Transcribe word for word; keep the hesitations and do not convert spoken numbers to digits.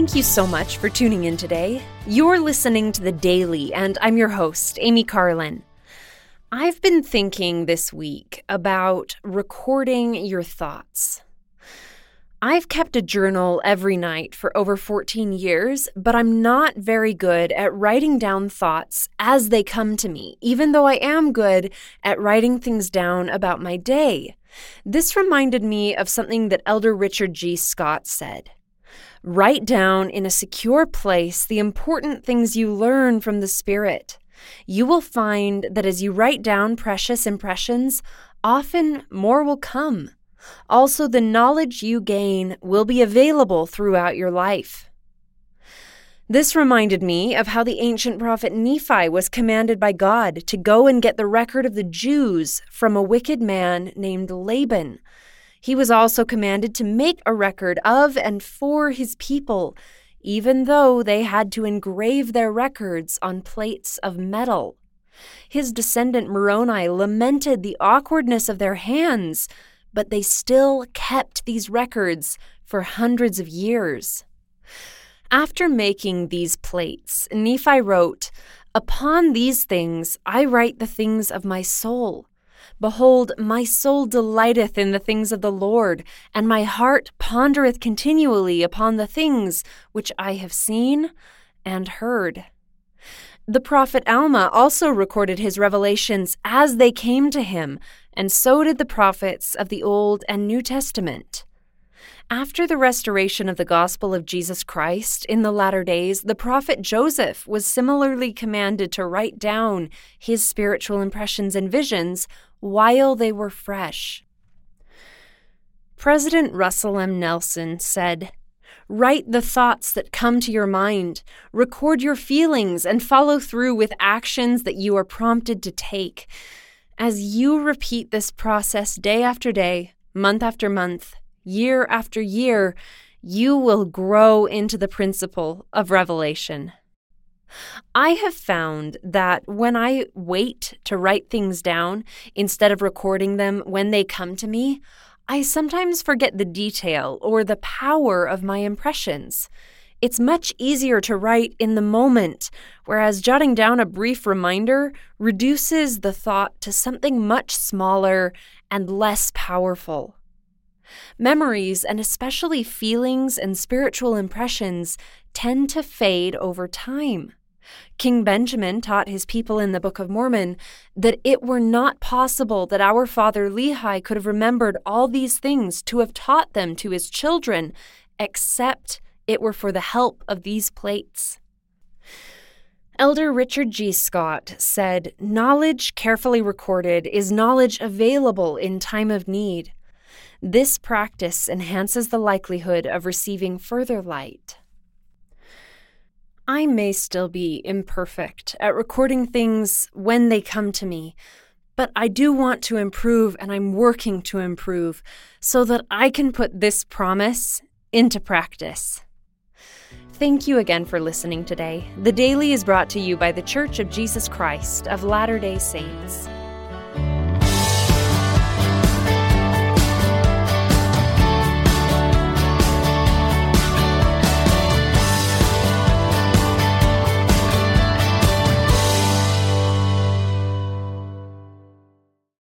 Thank you so much for tuning in today. You're listening to The Daily, and I'm your host, Amy Carlin. I've been thinking this week about recording your thoughts. I've kept a journal every night for over fourteen years, but I'm not very good at writing down thoughts as they come to me, even though I am good at writing things down about my day. This reminded me of something that Elder Richard G. Scott said. Write down in a secure place the important things you learn from the Spirit. You will find that as you write down precious impressions, often more will come. Also, the knowledge you gain will be available throughout your life. This reminded me of how the ancient prophet Nephi was commanded by God to go and get the record of the Jews from a wicked man named Laban. He was also commanded to make a record of and for his people, even though they had to engrave their records on plates of metal. His descendant Moroni lamented the awkwardness of their hands, but they still kept these records for hundreds of years. After making these plates, Nephi wrote, "Upon these things I write the things of my soul. Behold, my soul delighteth in the things of the Lord, and my heart pondereth continually upon the things which I have seen and heard." The prophet Alma also recorded his revelations as they came to him, and so did the prophets of the Old and New Testament. After the restoration of the gospel of Jesus Christ in the latter days, the prophet Joseph was similarly commanded to write down his spiritual impressions and visions while they were fresh. President Russell M. Nelson said, "Write the thoughts that come to your mind, record your feelings, and follow through with actions that you are prompted to take. As you repeat this process day after day, month after month, year after year, you will grow into the principle of revelation." I have found that when I wait to write things down instead of recording them when they come to me, I sometimes forget the detail or the power of my impressions. It's much easier to write in the moment, whereas jotting down a brief reminder reduces the thought to something much smaller and less powerful. Memories, and especially feelings and spiritual impressions, tend to fade over time. King Benjamin taught his people in the Book of Mormon that it were not possible that our father Lehi could have remembered all these things to have taught them to his children, except it were for the help of these plates. Elder Richard G. Scott said, "Knowledge carefully recorded is knowledge available in time of need. This practice enhances the likelihood of receiving further light." I may still be imperfect at recording things when they come to me, but I do want to improve, and I'm working to improve so that I can put this promise into practice. Thank you again for listening today. The Daily is brought to you by The Church of Jesus Christ of Latter-day Saints.